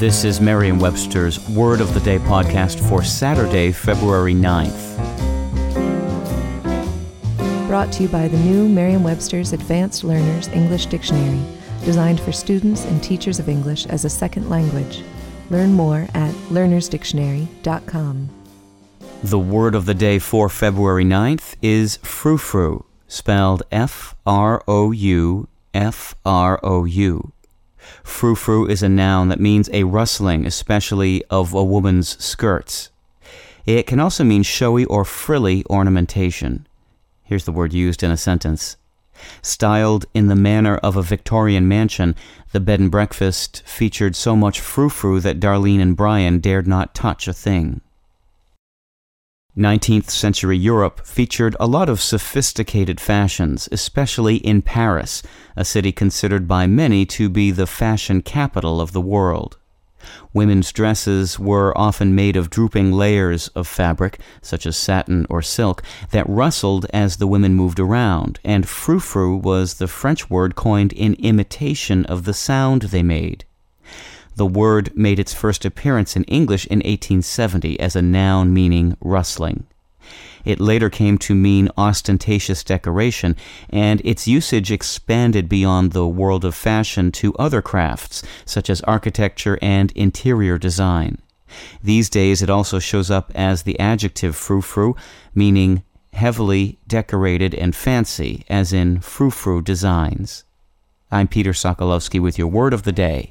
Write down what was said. This is Merriam-Webster's Word of the Day podcast for Saturday, February 9th. Brought to you by the new Merriam-Webster's Advanced Learners English Dictionary, designed for students and teachers of English as a second language. Learn more at learnersdictionary.com. The word of the day for February 9th is froufrou, spelled F-R-O-U, F-R-O-U. Froufrou is a noun that means a rustling, especially of a woman's skirts. It can also mean showy or frilly ornamentation. Here's the word used in a sentence. Styled in the manner of a Victorian mansion, the bed and breakfast featured so much froufrou that Darlene and Brian dared not touch a thing. 19th century Europe featured a lot of sophisticated fashions, especially in Paris, a city considered by many to be the fashion capital of the world. Women's dresses were often made of drooping layers of fabric, such as satin or silk, that rustled as the women moved around, and froufrou was the French word coined in imitation of the sound they made. The word made its first appearance in English in 1870 as a noun meaning rustling. It later came to mean ostentatious decoration, and its usage expanded beyond the world of fashion to other crafts, such as architecture and interior design. These days it also shows up as the adjective froufrou, meaning heavily decorated and fancy, as in froufrou designs. I'm Peter Sokolowski with your word of the day.